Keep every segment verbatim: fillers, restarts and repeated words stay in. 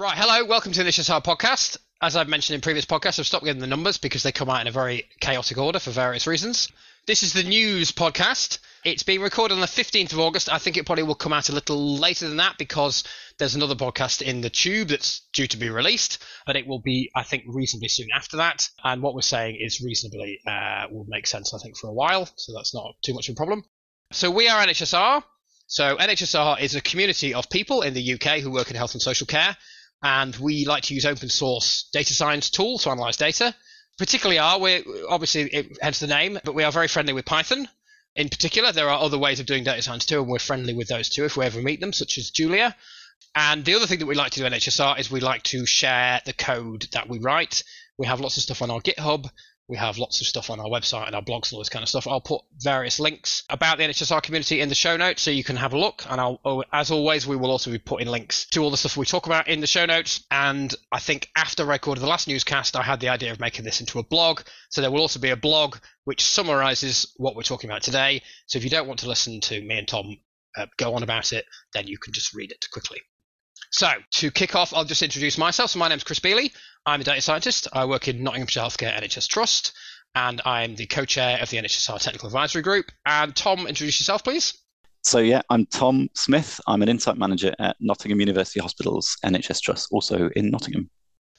Right, hello, welcome to the N H S R podcast. As I've mentioned in previous podcasts, I've stopped getting the numbers because they come out in a very chaotic order for various reasons. This is the news podcast. It's being recorded on the fifteenth of August. I think it probably will come out a little later than that because there's another podcast in the tube that's due to be released, and it will be, I think, reasonably soon after that. And what we're saying is reasonably uh, will make sense, I think, for a while. So that's not too much of a problem. So we are N H S R. So N H S R is a community of people in the U K who work in health and social care. And we like to use open source data science tools to analyze data. Particularly R, we're obviously, it, hence the name, but we are very friendly with Python. In particular, there are other ways of doing data science too, and we're friendly with those too if we ever meet them, such as Julia. And the other thing that we like to do in N H S R is we like to share the code that we write. We have lots of stuff on our GitHub. We have lots of stuff on our website and our blogs and all this kind of stuff. I'll put various links about the N H S R community in the show notes so you can have a look. And I'll, as always, we will also be putting links to all the stuff we talk about in the show notes. And I think after recording the last newscast, I had the idea of making this into a blog. So there will also be a blog which summarizes what we're talking about today. So if you don't want to listen to me and Tom uh, go on about it, then you can just read it quickly. So to kick off, I'll just introduce myself. So my name's Chris Bealey. I'm a data scientist. I work in Nottinghamshire Healthcare N H S Trust, and I'm the co-chair of the N H S R Technical Advisory Group. And Tom, introduce yourself, please. So yeah, I'm Tom Smith. I'm an insight manager at Nottingham University Hospitals N H S Trust, also in Nottingham.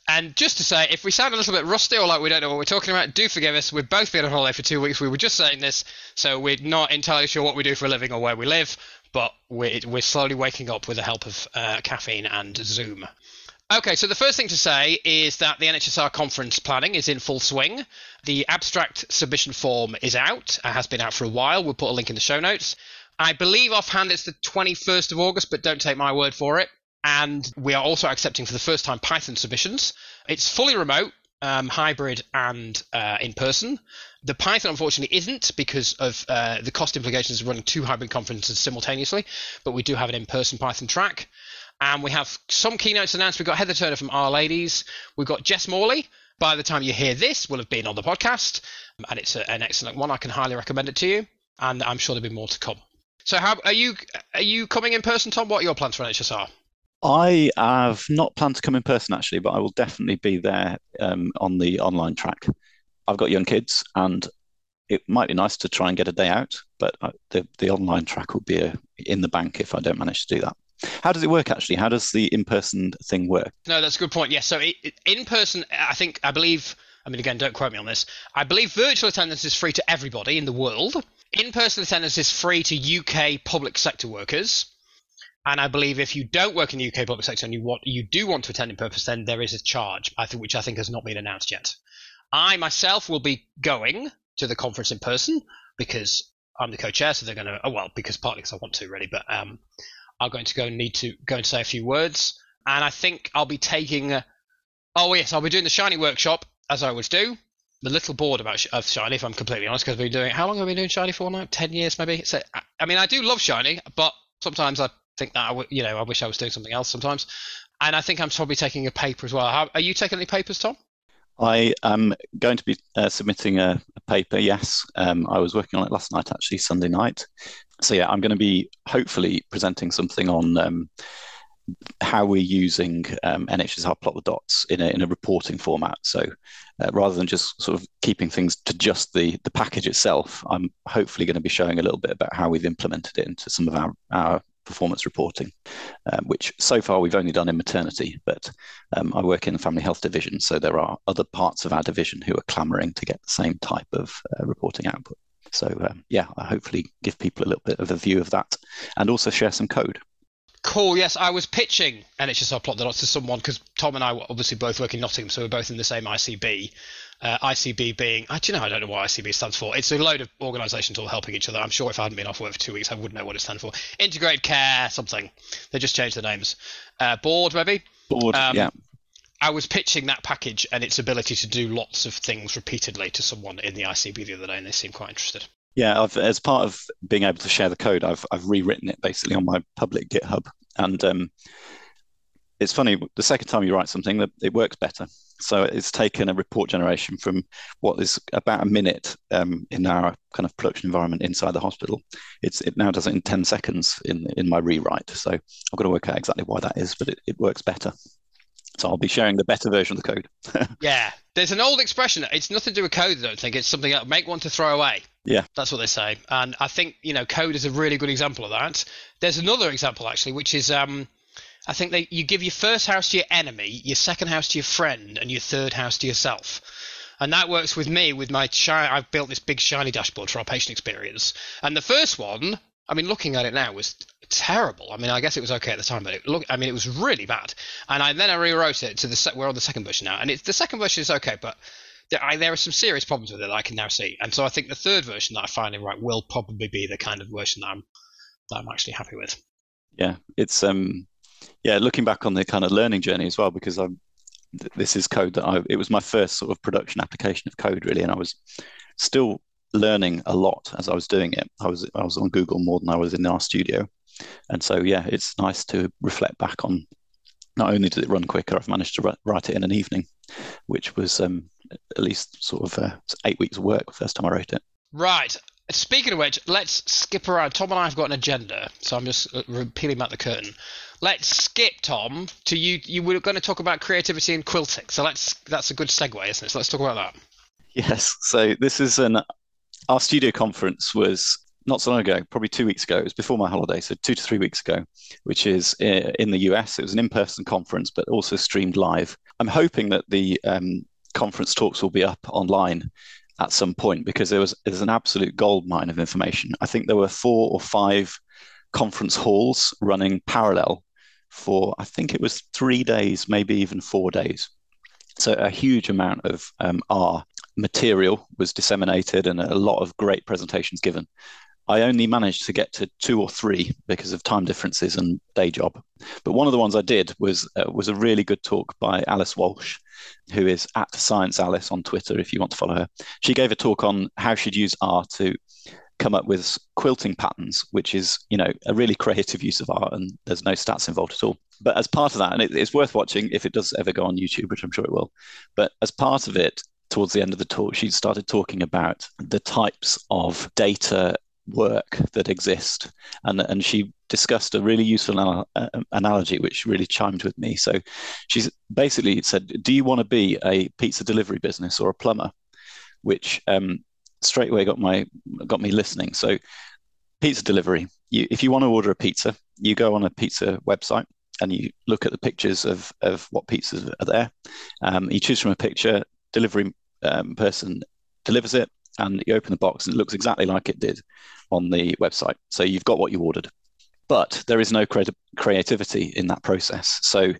And just to say, if we sound a little bit rusty or like we don't know what we're talking about, do forgive us. We've both been on holiday for two weeks. We were just saying this, so we're not entirely sure what we do for a living or where we live, but we're, we're slowly waking up with the help of uh, caffeine and Zoom. Okay, so the first thing to say is that the N H S R conference planning is in full swing. The abstract submission form is out. It has been out for a while. We'll put a link in the show notes. I believe offhand it's the twenty-first of August, but don't take my word for it. And we are also accepting for the first time Python submissions. It's fully remote, um, hybrid and uh, in person. The Python, unfortunately, isn't because of uh, the cost implications of running two hybrid conferences simultaneously, but we do have an in-person Python track. And we have some keynotes announced. We've got Heather Turner from R Ladies. We've got Jess Morley. By the time you hear this, will have been on the podcast. And it's a, an excellent one. I can highly recommend it to you. And I'm sure there'll be more to come. So how, are you are you coming in person, Tom? What are your plans for N H S R? I have not planned to come in person, actually, but I will definitely be there um, on the online track. I've got young kids, and it might be nice to try and get a day out. But I, the, the online track will be a, in the bank if I don't manage to do that. How does it work, actually? How does the in-person thing work? No, that's a good point. Yes, so in-person, I think, I believe, I mean, again, don't quote me on this. I believe virtual attendance is free to everybody in the world. In-person attendance is free to U K public sector workers. And I believe if you don't work in the U K public sector and you want, you do want to attend in person, then there is a charge, I think, which I think has not been announced yet. I, myself, will be going to the conference in person because I'm the co-chair, so they're going to, oh, well, because partly because I want to, really, but... um. I'm going to go and need to go and say a few words. And I think I'll be taking, uh, oh yes, I'll be doing the Shiny workshop, as I always do. I'm a little bored about sh- of Shiny, if I'm completely honest, because I've been doing, how long have I been doing Shiny for now? ten years, maybe? So, I mean, I do love Shiny, but sometimes I think that, I w- you know, I wish I was doing something else sometimes. And I think I'm probably taking a paper as well. How, are you taking any papers, Tom? I am going to be uh, submitting a, a paper, yes. Um, I was working on it last night, actually, Sunday night. So yeah, I'm going to be hopefully presenting something on um, how we're using um, N H S R Plot the Dots in a, in a reporting format. So uh, rather than just sort of keeping things to just the, the package itself, I'm hopefully going to be showing a little bit about how we've implemented it into some of our, our performance reporting, um, which so far we've only done in maternity, but um, I work in the family health division. So there are other parts of our division who are clamouring to get the same type of uh, reporting output. So um, yeah, I hopefully give people a little bit of a view of that and also share some code. Cool. Yes, I was pitching N H S R Plot the Dots to someone because Tom and I were obviously both work in Nottingham, so we're both in the same I C B. Uh, I C B being, I do you know, I don't know what I C B stands for. It's a load of organisations all helping each other. I'm sure if I hadn't been off work for two weeks, I wouldn't know what it stands for. Integrated Care, something. They just changed the names. Uh, board, maybe? Board, um, yeah. I was pitching that package and its ability to do lots of things repeatedly to someone in the I C B the other day, and they seemed quite interested. Yeah, I've, as part of being able to share the code, I've I've rewritten it basically on my public GitHub. And um, it's funny, the second time you write something, it works better. So it's taken a report generation from what is about a minute um, in our kind of production environment inside the hospital. It's, it now does it in ten seconds in, in my rewrite. So I've got to work out exactly why that is, but it, it works better. So I'll be sharing the better version of the code. Yeah. There's an old expression. It's nothing to do with code, I don't think. It's something else. Make one to throw away. Yeah. That's what they say. And I think, you know, code is a really good example of that. There's another example, actually, which is um, I think that you give your first house to your enemy, your second house to your friend, and your third house to yourself. And that works with me with my – I've built this big shiny dashboard for our patient experience. And the first one, I mean, looking at it now, was terrible. I mean, I guess it was okay at the time, but it look, I mean, it was really bad. And I, then I rewrote it to the – we're on the second version now. And it's, the second version is okay, but there, I, there are some serious problems with it that I can now see. And so I think the third version that I finally write will probably be the kind of version that I'm, that I'm actually happy with. Yeah, it's – um yeah, looking back on the kind of learning journey as well, because I'm – this is code that I, it was my first sort of production application of code really. And I was still learning a lot as I was doing it. I was, I was on Google more than I was in RStudio. And so, yeah, it's nice to reflect back on not only did it run quicker, I've managed to write it in an evening, which was um, at least sort of uh, eight weeks of work the first time I wrote it. Right. Speaking of which, let's skip around. Tom and I have got an agenda, so I'm just peeling back the curtain. Let's skip, Tom, to you. You were going to talk about creativity and quilting, so let's. That's a good segue, isn't it? So let's talk about that. Yes. So this is an our studio conference was not so long ago, probably two weeks ago. It was before my holiday, so two to three weeks ago, which is in the U S. It was an in-person conference, but also streamed live. I'm hoping that the um, conference talks will be up online at some point, because there was there's an absolute goldmine of information. I think there were four or five conference halls running parallel for, I think it was three days, maybe even four days. So a huge amount of um, R material was disseminated and a lot of great presentations given. I only managed to get to two or three because of time differences and day job. But one of the ones I did was uh, was a really good talk by Alice Walsh, who is at Science Alice on Twitter if you want to follow her. She gave a talk on how she'd use R to come up with quilting patterns, which is, you know, a really creative use of R, and there's no stats involved at all. But as part of that, and it, it's worth watching if it does ever go on YouTube, which I'm sure it will, but as part of it, towards the end of the talk, she started talking about the types of data work that exist, and and she discussed a really useful anal- uh, analogy which really chimed with me. So she's basically said, do you want to be a pizza delivery business or a plumber? Which um straight away got my got me listening. So pizza delivery, you, if you want to order a pizza, you go on a pizza website and you look at the pictures of of what pizzas are there. Um, you choose from a picture, delivery um, person delivers it, and you open the box and it looks exactly like it did on the website. So you've got what you ordered, but there is no creati- creativity in that process. So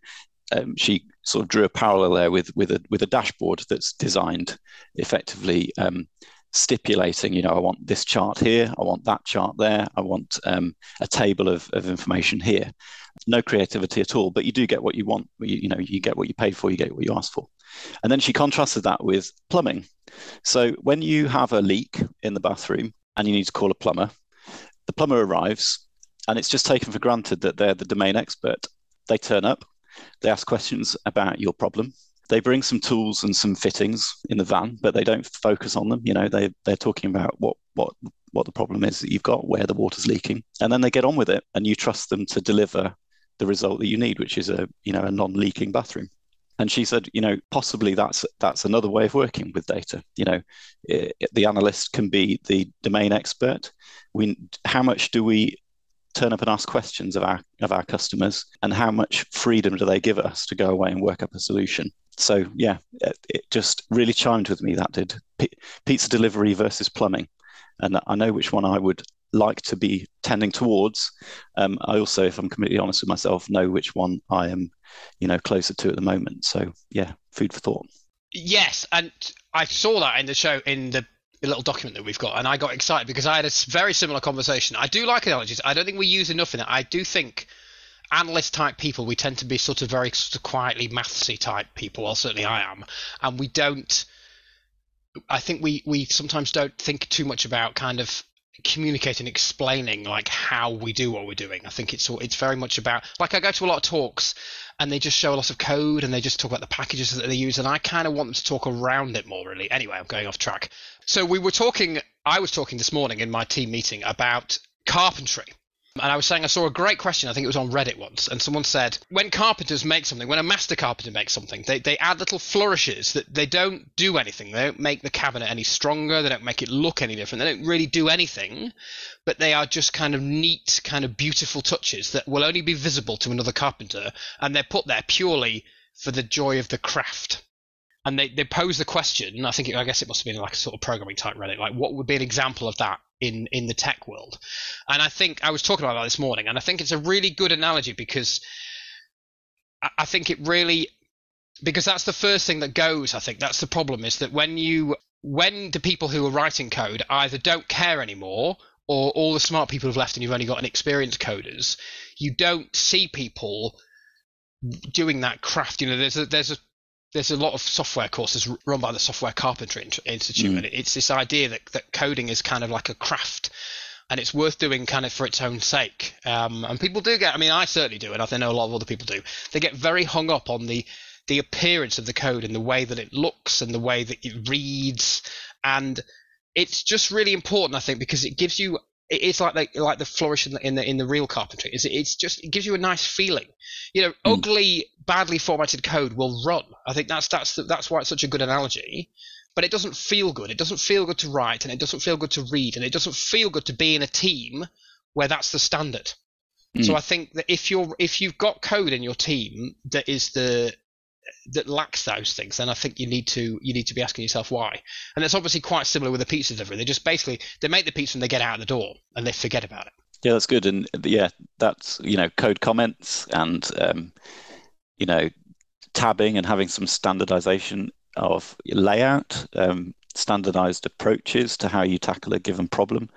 um, she sort of drew a parallel there with with a with a dashboard that's designed effectively um, stipulating, you know, I want this chart here, I want that chart there, I want um, a table of, of information here. No creativity at all, but you do get what you want. You, you know, you get what you paid for, you get what you asked for. And then she contrasted that with plumbing. So when you have a leak in the bathroom and you need to call a plumber, the plumber arrives and it's just taken for granted that they're the domain expert. They turn up, they ask questions about your problem. They bring some tools and some fittings in the van, but they don't focus on them. You know, they, they're talking about what, what, what the problem is that you've got, where the water's leaking, and then they get on with it and you trust them to deliver the result that you need, which is a, you know, a non-leaking bathroom. And she said, you know, possibly that's that's another way of working with data. You know, it, it, the analyst can be the domain expert. We, how much do we turn up and ask questions of our of our customers, and how much freedom do they give us to go away and work up a solution? So yeah, it, it just really chimed with me. That did P- pizza delivery versus plumbing, and I know which one I would like to be tending towards. Um, I also, if I'm completely honest with myself, know which one I am, you know, closer to at the moment. So yeah, food for thought. Yes, and I saw that in the show, in the little document that we've got, and I got excited because I had a very similar conversation. I do like analogies. I don't think we use enough in it. I do think analyst type people, we tend to be sort of very sort of quietly mathsy type people, or certainly I am, and we don't. I think we we sometimes don't think too much about kind of communicating, explaining like how we do what we're doing. I think it's it's very much about, like, I go to a lot of talks and they just show a lot of code and they just talk about the packages that they use, and I kind of want them to talk around it more, really. Anyway, I'm going off track. So we were talking, I was talking this morning in my team meeting about carpentry And I was saying I saw a great question, I think it was on Reddit once, and someone said, when carpenters make something, when a master carpenter makes something, they, they add little flourishes that they don't do anything. They don't make the cabinet any stronger, they don't make it look any different, they don't really do anything, but they are just kind of neat, kind of beautiful touches that will only be visible to another carpenter, and they're put there purely for the joy of the craft. And they, they pose the question, I think, it, I guess it must have been like a sort of programming type Reddit, like what would be an example of that in, in the tech world? And I think I was talking about that this morning, and I think it's a really good analogy because I, I think it really, because that's the first thing that goes, I think that's the problem, is that when you, when the people who are writing code either don't care anymore or all the smart people have left and you've only got inexperienced coders, you don't see people doing that craft. You know, there's a, there's a, There's a lot of software courses run by the Software Carpentry Institute, mm. and it's this idea that, that coding is kind of like a craft, and it's worth doing kind of for its own sake. Um, and people do get, I mean, I certainly do, and I know a lot of other people do, they get very hung up on the, the appearance of the code and the way that it looks and the way that it reads. And it's just really important, I think, because it gives you, it's like the, like the flourish in the, in the in the real carpentry. It's, it's just, it gives you a nice feeling. You know, mm. ugly, badly formatted code will run. I think that's that's that's why it's such a good analogy. But it doesn't feel good. It doesn't feel good to write, and it doesn't feel good to read, and it doesn't feel good to be in a team where that's the standard. Mm. So I think that if you're if you've got code in your team that is the that lacks those things, then I think you need to you need to be asking yourself why. And that's obviously quite similar with the pizza delivery. They just basically they make the pizza and they get out of the door and they forget about it. Yeah, that's good. And yeah, that's, you know, code comments and um, you know, tabbing and having some standardization of layout, um, standardized approaches to how you tackle a given problem,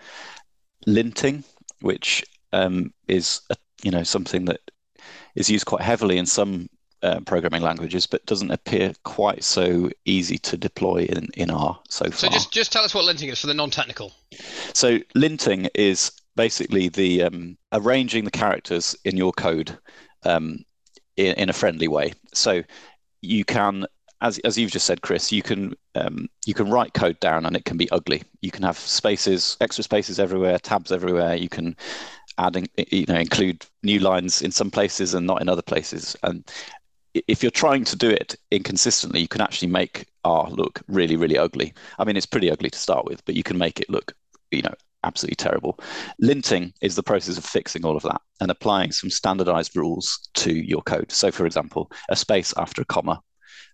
linting, which um, is a, you know something that is used quite heavily in some Uh, programming languages, but doesn't appear quite so easy to deploy in, in R so far. So just, just tell us what linting is for the non-technical. So linting is basically the um, arranging the characters in your code um, in, in a friendly way. So you can, as as you've just said, Chris, you can um, you can write code down and it can be ugly. You can have spaces, extra spaces everywhere, tabs everywhere. You can add, you know, include new lines in some places and not in other places. And if you're trying to do it inconsistently, you can actually make R look really, really ugly. I mean, it's pretty ugly to start with, but you can make it look, you know, absolutely terrible. Linting is the process of fixing all of that and applying some standardized rules to your code. So, for example, a space after a comma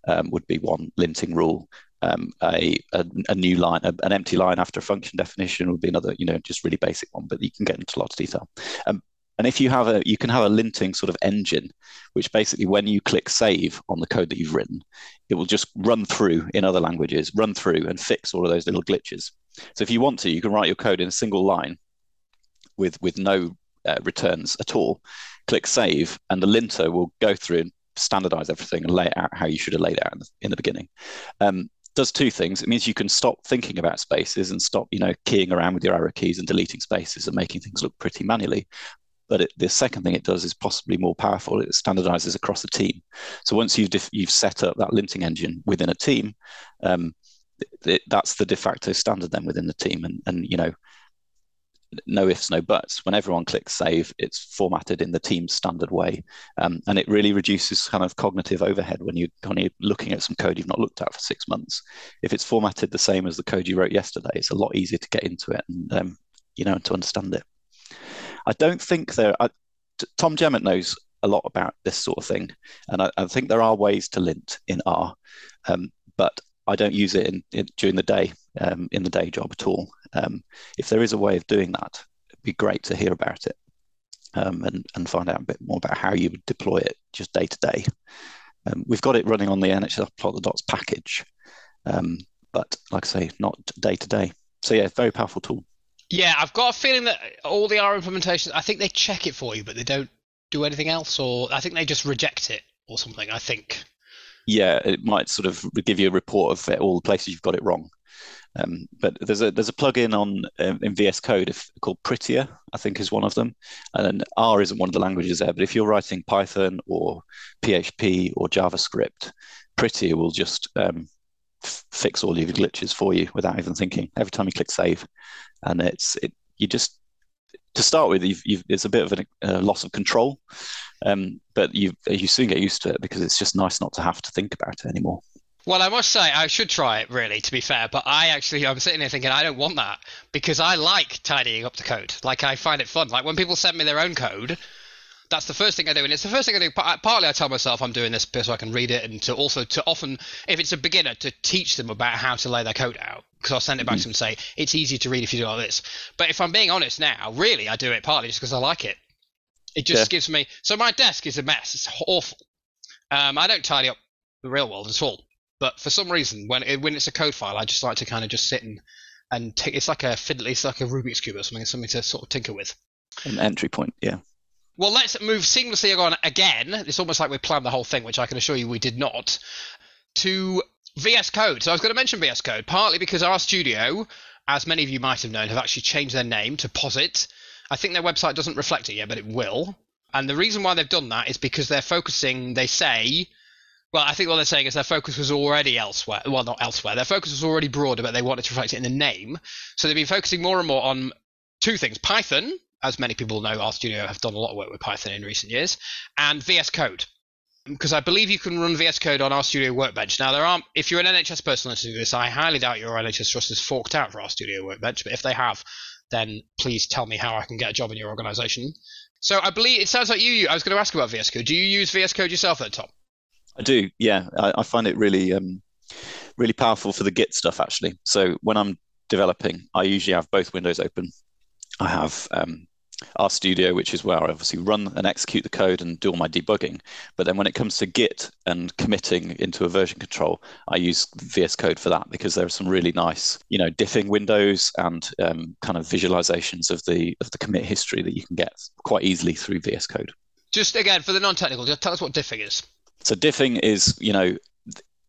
um, would be one linting rule. Um, a, a, a new line, a, an empty line after a function definition would be another, you know, just really basic one, but you can get into lots of detail. Um, And if you have a, you can have a linting sort of engine, which basically when you click save on the code that you've written, it will just run through in other languages, run through and fix all of those little glitches. So if you want to, you can write your code in a single line with, with no uh, returns at all, click save, and the linter will go through and standardize everything and lay it out how you should have laid it out in the, in the beginning. Um, does two things. It means you can stop thinking about spaces and stop, you know, keying around with your arrow keys and deleting spaces and making things look pretty manually. But it, the second thing it does is possibly more powerful. It standardizes across a team. So once you've def, you've set up that linting engine within a team, um, it, that's the de facto standard then within the team. And, and you know, no ifs, no buts. When everyone clicks save, it's formatted in the team's standard way, um, and it really reduces kind of cognitive overhead when you, when you're looking at some code you've not looked at for six months. If it's formatted the same as the code you wrote yesterday, it's a lot easier to get into it and um, you know, and to understand it. I don't think there. I, Tom Jemmett knows a lot about this sort of thing, and I, I think there are ways to lint in R, um, but I don't use it in, in, during the day um, in the day job at all. Um, if there is a way of doing that, it'd be great to hear about it um, and and find out a bit more about how you would deploy it just day to day. Um, we've got it running on the N H S R Plot the Dots package, um, but like I say, not day to day. So yeah, very powerful tool. Yeah, I've got a feeling that all the R implementations, I think they check it for you, but they don't do anything else, or I think they just reject it or something, I think. Yeah, it might sort of give you a report of all the places you've got it wrong. Um, but there's a there's a plugin on um, in V S Code if, called Prettier, I think is one of them. And R isn't one of the languages there, but if you're writing Python or P H P or JavaScript, Prettier will just um, f- fix all your glitches for you without even thinking every time you click save. And it's it you just to start with, you've, you've, it's a bit of a uh, loss of control, um, but you you soon get used to it because it's just nice not to have to think about it anymore. Well, I must say, I should try it, really, to be fair. But I actually, I'm sitting there thinking, I don't want that, because I like tidying up the code. Like, I find it fun. Like, when people send me their own code, that's the first thing I do. And it's the first thing I do. Partly, I tell myself I'm doing this so I can read it, and to also to often, if it's a beginner, to teach them about how to lay their code out. Because I'll send it back mm-hmm. to them and say, it's easy to read if you do all this. But if I'm being honest now, really, I do it partly just because I like it. It just yeah. gives me... So my desk is a mess. It's awful. Um, I don't tidy up the real world at all. But for some reason, when it, when it's a code file, I just like to kind of just sit and and t- it's like a fiddly, it's like a Rubik's cube or something, something to sort of tinker with. An entry point, yeah. Well, let's move seamlessly on again. It's almost like we planned the whole thing, which I can assure you we did not. To V S Code. So I was going to mention V S Code partly because RStudio, as many of you might have known, have actually changed their name to Posit. I think their website doesn't reflect it yet, but it will. And the reason why they've done that is because they're focusing. They say. Well, I think what they're saying is their focus was already elsewhere. Well, not elsewhere. Their focus was already broader, but they wanted to reflect it in the name. So they've been focusing more and more on two things. Python, as many people know, RStudio have done a lot of work with Python in recent years, and V S Code. Because I believe you can run V S Code on RStudio Workbench. Now, there aren't. If you're an N H S person listening to this, I highly doubt your N H S Trust has forked out for RStudio Workbench. But if they have, then please tell me how I can get a job in your organisation. So I believe it sounds like you. I was going to ask about V S Code. Do you use V S Code yourself, then, Tom? I do, yeah. I, I find it really, um, really powerful for the Git stuff, actually. So when I'm developing, I usually have both windows open. I have um, RStudio, which is where I obviously run and execute the code and do all my debugging. But then when it comes to Git and committing into a version control, I use V S Code for that because there are some really nice, you know, diffing windows and um, kind of visualizations of the of the commit history that you can get quite easily through V S Code. Just again for the non-technical, just tell us what diffing is. So diffing is, you know,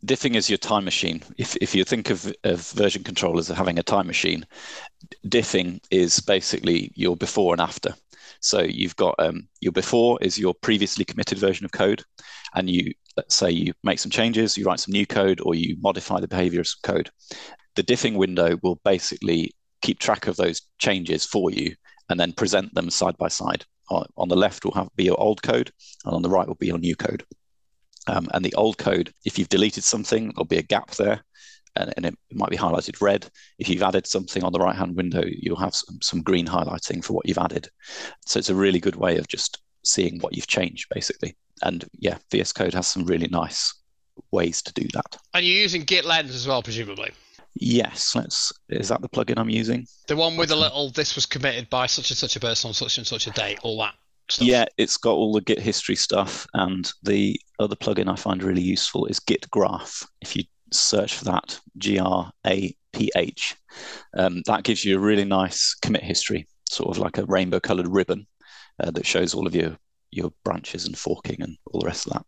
diffing is your time machine. If if you think of, of version control as having a time machine, diffing is basically your before and after. So you've got um, your before is your previously committed version of code, and you, let's say you make some changes, you write some new code, or you modify the behavior of some code. The diffing window will basically keep track of those changes for you and then present them side by side. On the left will have be your old code, and on the right will be your new code. Um, and the old code, if you've deleted something, there'll be a gap there, and, and it might be highlighted red. If you've added something on the right-hand window, you'll have some, some green highlighting for what you've added. So it's a really good way of just seeing what you've changed, basically. And yeah, V S Code has some really nice ways to do that. And you're using GitLens as well, presumably? Yes. Let's. Is that the plugin I'm using? The one with a little, this was committed by such and such a person on such and such a date, all that. Stuff. Yeah, it's got all the Git history stuff, and the other plugin I find really useful is Git Graph. If you search for that, G R A P H, um, that gives you a really nice commit history, sort of like a rainbow-coloured ribbon uh, that shows all of your your branches and forking and all the rest of that.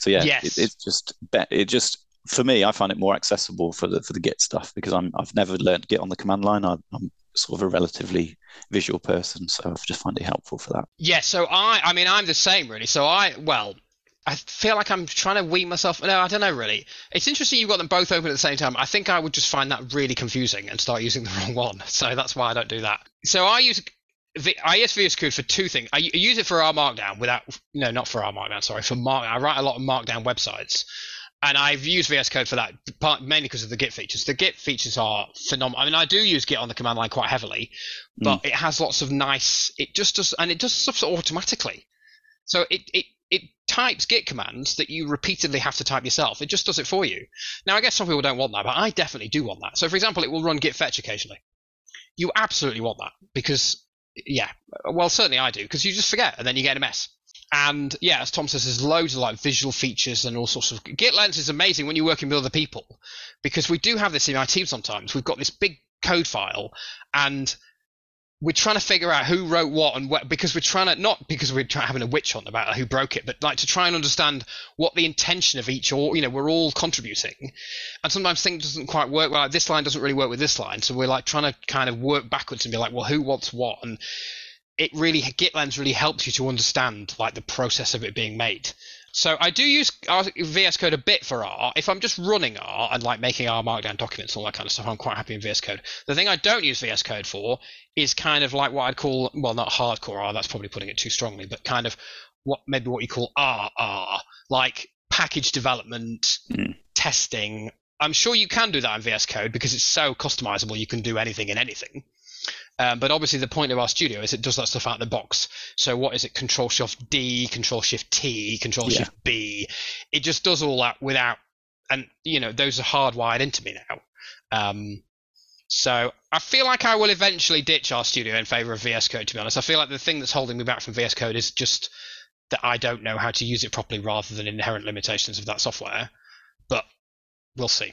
So yeah, yes. it, it's just it just for me, I find it more accessible for the for the Git stuff because I'm I've never learned Git on the command line. I, I'm sort of a relatively visual person, so I just find it helpful for that. Yeah, so I, I mean, I'm the same, really. So I, well, I feel like I'm trying to wean myself. No, I don't know, really. It's interesting you got them both open at the same time. I think I would just find that really confusing and start using the wrong one. So that's why I don't do that. So I use, I use V S Code for two things. I use it for R Markdown without, no, not for R Markdown, sorry, for Markdown. I write a lot of Markdown websites. And I've used V S Code for that, part, mainly because of the Git features. The Git features are phenomenal. I mean, I do use Git on the command line quite heavily, but mm. it has lots of nice. It just does, and it does stuff automatically. So it it it types Git commands that you repeatedly have to type yourself. It just does it for you. Now, I guess some people don't want that, but I definitely do want that. So, for example, it will run Git fetch occasionally. You absolutely want that because, yeah, well, certainly I do, because you just forget and then you get a mess. And yeah, as Tom says, there's loads of like visual features and all sorts of. GitLens is amazing when you're working with other people, because we do have this in our team sometimes. We've got this big code file, and we're trying to figure out who wrote what and what, because we're trying to not because we're trying, having a witch hunt about who broke it, but like to try and understand what the intention of each, or you know, we're all contributing, and sometimes things doesn't quite work. Well, like, this line doesn't really work with this line, so we're like trying to kind of work backwards and be like, well, who wants what and. It really, GitLens really helps you to understand like the process of it being made. So I do use V S Code a bit for R. If I'm just running R and like making R Markdown documents and all that kind of stuff, I'm quite happy in V S Code. The thing I don't use V S Code for is kind of like what I'd call, well, not hardcore R, that's probably putting it too strongly, but kind of what maybe what you call R R, like package development, mm. testing. I'm sure you can do that in V S Code because it's so customizable. You can do anything in anything. Um, but obviously the point of RStudio is it does that stuff out of the box. So what is it? Control Shift D, Control Shift T, Control Shift B. It just does all that without, and you know, those are hardwired into me now. Um, so I feel like I will eventually ditch RStudio in favor of V S Code, to be honest. I feel like the thing that's holding me back from V S Code is just that I don't know how to use it properly rather than inherent limitations of that software. But we'll see.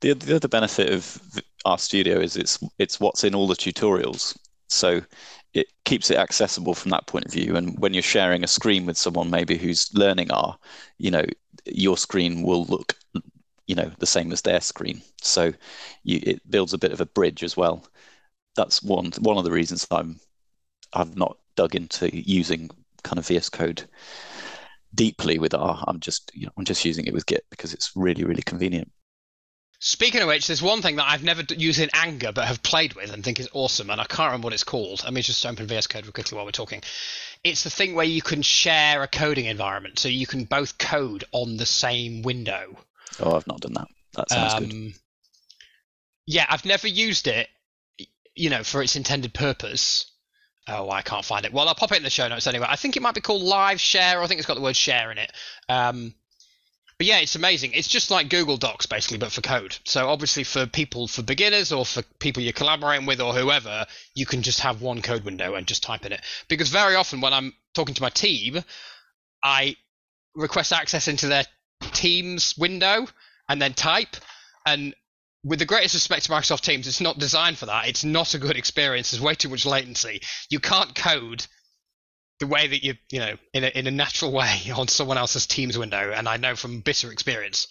The, the other benefit of RStudio is it's it's what's in all the tutorials. So it keeps it accessible from that point of view. And when you're sharing a screen with someone maybe who's learning R, you know, your screen will look, you know, the same as their screen. So you, it builds a bit of a bridge as well. That's one one of the reasons I'm I've not dug into using kind of V S Code deeply with R. I'm just you know, I'm just using it with Git because it's really, really convenient. Speaking of which, there's one thing that I've never used in anger but have played with and think is awesome, and I can't remember what it's called. I mean, just open V S Code quickly while we're talking. It's the thing where you can share a coding environment, so you can both code on the same window. Oh, I've not done that. That sounds um, good. Yeah, I've never used it, you know, for its intended purpose. Oh, I can't find it. Well, I'll pop it in the show notes anyway. I think it might be called Live Share. Or I think it's got the word share in it. Um, But yeah, it's amazing. It's just like Google Docs, basically, but for code. So obviously for people, for beginners or for people you're collaborating with or whoever, you can just have one code window and just type in it. Because very often when I'm talking to my team, I request access into their Teams window and then type. And with the greatest respect to Microsoft Teams, it's not designed for that. It's not a good experience. There's way too much latency. You can't code the way that you, you know, in a, in a natural way on someone else's Teams window. And I know from bitter experience.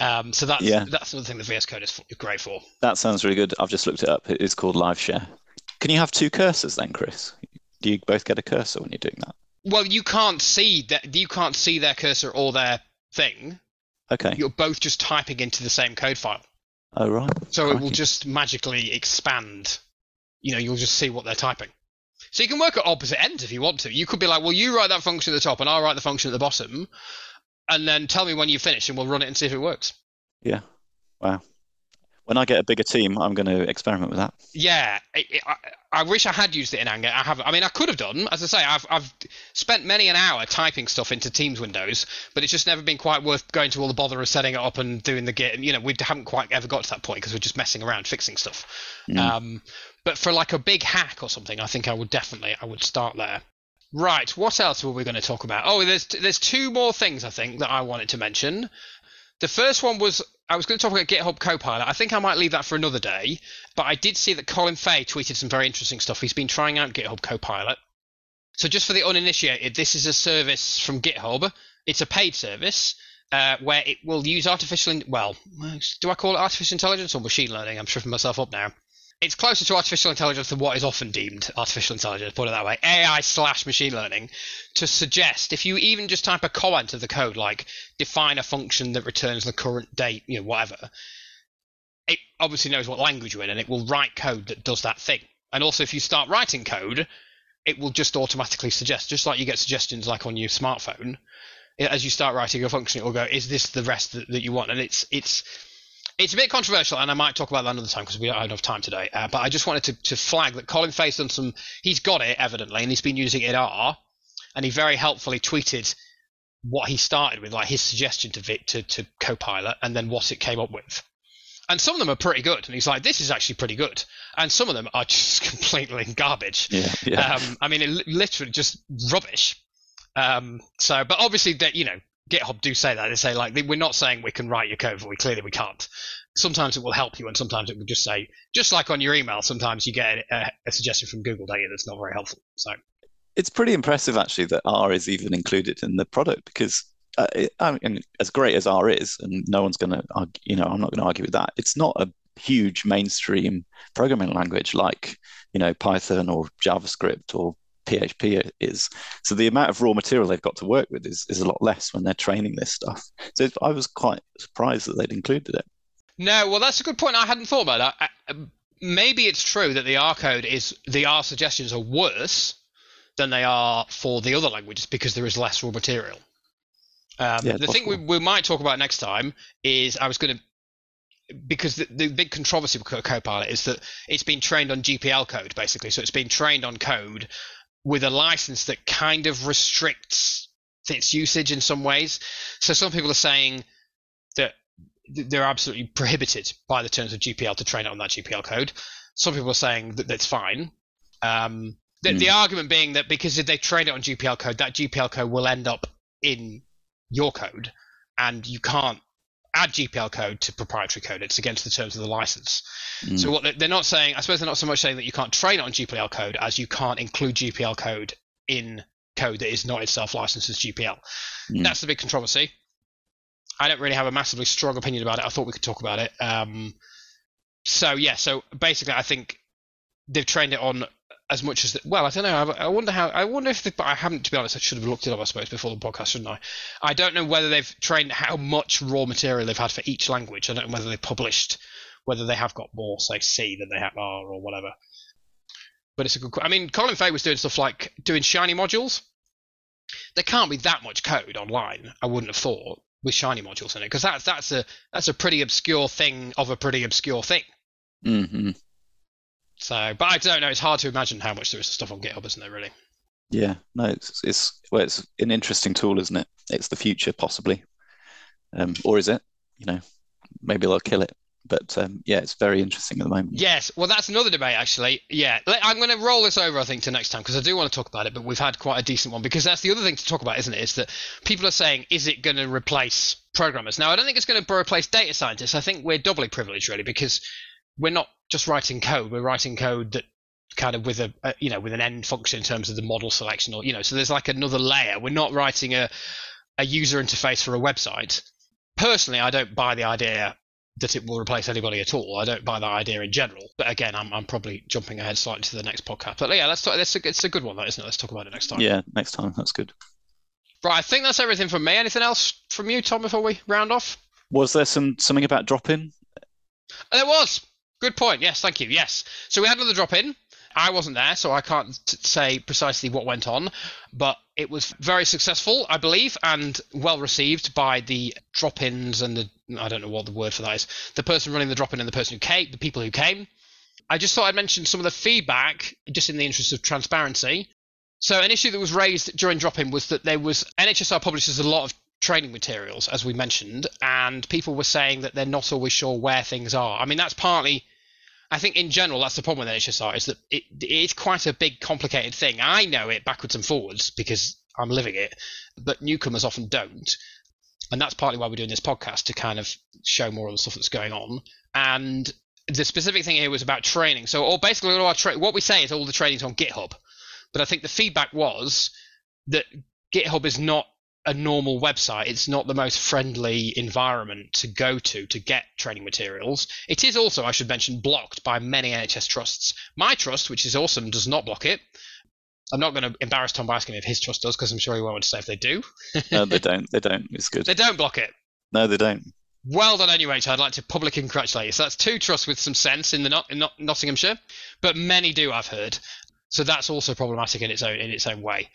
Um, so that's, yeah. that's the thing the V S Code is great for. That sounds really good. I've just looked it up. It is called Live Share. Can you have two cursors then, Chris? Do you both get a cursor when you're doing that? Well, you can't see that. You can't see their cursor or their thing. Okay. You're both just typing into the same code file. Oh, right. So Crikey. It will just magically expand. You know, you'll just see what they're typing. So you can work at opposite ends if you want to. You could be like, well, you write that function at the top and I'll write the function at the bottom, and then tell me when you finish and we'll run it and see if it works. Yeah. Wow. When I get a bigger team, I'm going to experiment with that. Yeah. It, it, I, I wish I had used it in anger. I haven't. I mean, I could have done. As I say, I've, I've spent many an hour typing stuff into Teams windows, but it's just never been quite worth going to all the bother of setting it up and doing the Git. And, you know, we haven't quite ever got to that point because we're just messing around fixing stuff. Mm. Um, But for like a big hack or something, I think I would definitely, I would start there. Right, what else were we going to talk about? Oh, there's there's two more things, I think, that I wanted to mention. The first one was, I was going to talk about GitHub Copilot. I think I might leave that for another day, but I did see that Colin Fay tweeted some very interesting stuff. He's been trying out GitHub Copilot. So just for the uninitiated, this is a service from GitHub. It's a paid service. Uh, where it will use artificial, in- well, do I call it artificial intelligence or machine learning? I'm tripping myself up now. It's closer to artificial intelligence than what is often deemed artificial intelligence, put it that way, A I slash machine learning, to suggest, if you even just type a comment of the code, like define a function that returns the current date, you know, whatever, it obviously knows what language you're in and it will write code that does that thing. And also if you start writing code, it will just automatically suggest, just like you get suggestions like on your smartphone, as you start writing your function, it will go, is this the rest that, that you want? And it's it's... It's a bit controversial, and I might talk about that another time because we don't have time today. Uh, but I just wanted to, to flag that Colin Fay's done some – he's got it, evidently, and he's been using it in R. And he very helpfully tweeted what he started with, like his suggestion to Vic, to, to Copilot, and then what it came up with. And some of them are pretty good. And he's like, this is actually pretty good. And some of them are just completely garbage. Yeah, yeah. Um, I mean, it literally just rubbish. Um, so, but obviously, that you know, GitHub do say that. They say, like, we're not saying we can write your code, but we clearly we can't. Sometimes it will help you, and sometimes it will just say, just like on your email, sometimes you get a, a suggestion from Google, don't you, that's not very helpful. So it's pretty impressive, actually, that R is even included in the product because, uh, it, I mean, as great as R is, and no one's going to argue, you know, I'm not going to argue with that. It's not a huge mainstream programming language like, you know, Python or JavaScript or P H P is. So the amount of raw material they've got to work with is, is a lot less when they're training this stuff. So I was quite surprised that they'd included it. No, well, that's a good point. I hadn't thought about that. I, maybe it's true that the R code is, the R suggestions are worse than they are for the other languages because there is less raw material. Um, yeah, the possible. thing we, we might talk about next time is I was going to, because the, the big controversy with Copilot is that it's been trained on G P L code, basically. So it's been trained on code with a license that kind of restricts its usage in some ways. So some people are saying that they're absolutely prohibited by the terms of G P L to train it on that G P L code. Some people are saying that that's fine. Um, the, mm. the argument being that because if they train it on G P L code, that G P L code will end up in your code, and you can't add G P L code to proprietary code. It's against the terms of the license. Mm. So what they're not saying, I suppose they're not so much saying that you can't train it on G P L code as you can't include G P L code in code that is not itself licensed as G P L. Mm. That's the big controversy. I don't really have a massively strong opinion about it. I thought we could talk about it. Um, so yeah, so basically I think they've trained it on as much as, the, well, I don't know. I, I wonder how, I wonder if, the, but I haven't, to be honest, I should have looked it up, I suppose, before the podcast, shouldn't I? I don't know whether they've trained how much raw material they've had for each language. I don't know whether they published, whether they have got more, say, C than they have R or whatever. But it's a good, I mean, Colin Fay was doing stuff like doing Shiny modules. There can't be that much code online, I wouldn't have thought, with Shiny modules in it, because that's that's a that's a pretty obscure thing of a pretty obscure thing. Mm-hmm. So, but I don't know. It's hard to imagine how much there is stuff on GitHub, isn't there? Really? Yeah. No. It's it's well, it's an interesting tool, isn't it? It's the future, possibly, um, or is it? You know, maybe they'll kill it. But um, yeah, it's very interesting at the moment. Yes. Well, that's another debate, actually. Yeah, I'm going to roll this over, I think, to next time, because I do want to talk about it. But we've had quite a decent one, because that's the other thing to talk about, isn't it? Is that people are saying, is it going to replace programmers? Now, I don't think it's going to replace data scientists. I think we're doubly privileged, really, because we're not just writing code. We're writing code that kind of with a, a you know, with an end function in terms of the model selection, or you know. So there's like another layer. We're not writing a a user interface for a website. Personally, I don't buy the idea that it will replace anybody at all. I don't buy that idea in general. But again, I'm I'm probably jumping ahead slightly to the next podcast. But yeah, let's talk. That's a, it's a good one, though, isn't it? Let's talk about it next time. Yeah, next time. That's good. Right, I think that's everything from me. Anything else from you, Tom, before we round off? Was there some something about drop-in? There was. Good point. Yes, thank you. Yes. So we had another drop-in. I wasn't there, so I can't t- say precisely what went on, but it was very successful, I believe, and well received by the drop-ins and the, I don't know what the word for that is, the person running the drop-in and the person who came, the people who came. I just thought I'd mention some of the feedback, just in the interest of transparency. So an issue that was raised during drop-in was that there was, N H S R publishes a lot of training materials, as we mentioned, and people were saying that they're not always sure where things are. I mean, that's partly, I think in general, that's the problem with N H S R, is that it, it's quite a big, complicated thing. I know it backwards and forwards because I'm living it, but newcomers often don't. And that's partly why we're doing this podcast, to kind of show more of the stuff that's going on. And the specific thing here was about training. So all, basically all our tra- what we say is all the training's on GitHub. But I think the feedback was that GitHub is not a normal website. It's not the most friendly environment to go to to get training materials. It is also, I should mention, blocked by many N H S trusts. My trust, which is awesome, does not block it. I'm not going to embarrass Tom by asking if his trust does, because I'm sure he won't want to say if they do. No, they don't. They don't. It's good. They don't block it. No, they don't. Well done, N U H. I'd like to publicly congratulate you. So that's two trusts with some sense in the not- in not- Nottinghamshire, but many do, I've heard. So that's also problematic in its own in its own way.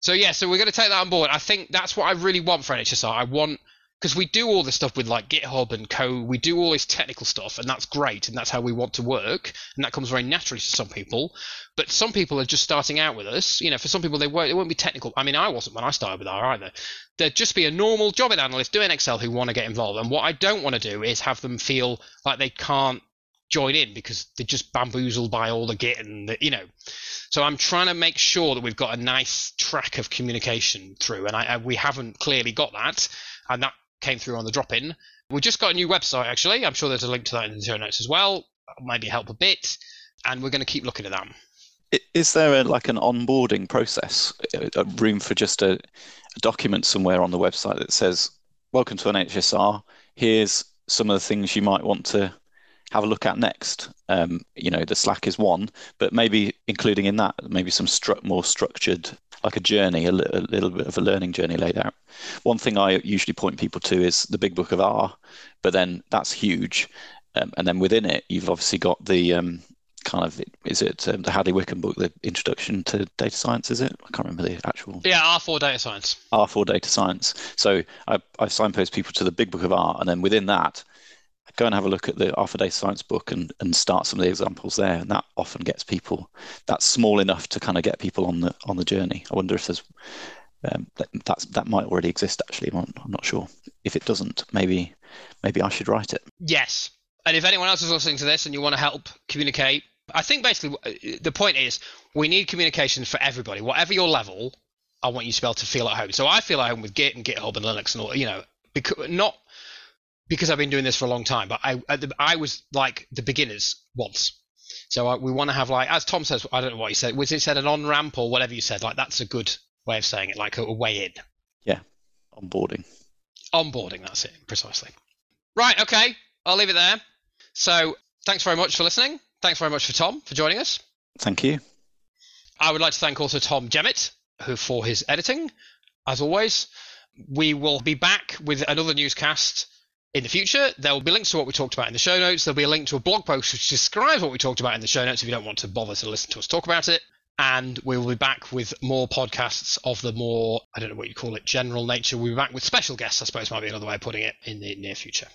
So, yeah, so we're going to take that on board. I think that's what I really want for N H S R. I want, because we do all this stuff with like GitHub and Co. We do all this technical stuff, and that's great, and that's how we want to work, and that comes very naturally to some people. But some people are just starting out with us. You know, for some people, they won't, they won't be technical. I mean, I wasn't when I started with R either. There'd just be a normal job in analyst doing Excel who want to get involved. And what I don't want to do is have them feel like they can't join in because they're just bamboozled by all the Git and, the, you know. So I'm trying to make sure that we've got a nice track of communication through, and I, I, we haven't clearly got that, and that came through on the drop-in. We've just got a new website, actually. I'm sure there's a link to that in the show notes as well. That'll maybe help a bit, and we're going to keep looking at that. Is there a, like an onboarding process, a room for just a, a document somewhere on the website that says, welcome to N H S R, here's some of the things you might want to have a look at next. Um, you know, the Slack is one, but maybe including in that, maybe some stru- more structured, like a journey, a, li- a little bit of a learning journey laid out. One thing I usually point people to is the Big Book of R, but then that's huge. Um, and then within it, you've obviously got the um, kind of, is it um, the Hadley Wickham book, the Introduction to Data Science, is it? I can't remember the actual. Yeah, R for Data Science. R for Data Science. So I, I signpost people to the Big Book of R, and then within that, go and have a look at the R for Data Science book and, and start some of the examples there. And that often gets people, that's small enough to kind of get people on the on the journey. I wonder if there's, um, that, that's, that might already exist actually, I'm, I'm not sure. If it doesn't, maybe maybe I should write it. Yes. And if anyone else is listening to this and you want to help communicate, I think basically the point is we need communication for everybody. Whatever your level, I want you to be able to feel at home. So I feel at home with Git and GitHub and Linux and all, you know, because not, because I've been doing this for a long time, but I I was like the beginners once. So I, we want to have like, as Tom says, I don't know what he said, was it said an on-ramp or whatever you said, like that's a good way of saying it, like a way in. Yeah, onboarding. Onboarding, that's it, precisely. Right, okay, I'll leave it there. So thanks very much for listening. Thanks very much for Tom for joining us. Thank you. I would like to thank also Tom Jemmett who for his editing, as always. We will be back with another newscast in the future. There will be links to what we talked about in the show notes. There'll be a link to a blog post which describes what we talked about in the show notes if you don't want to bother to listen to us talk about it. And we will be back with more podcasts of the more, I don't know what you call it, general nature. We'll be back with special guests, I suppose might be another way of putting it, in the near future.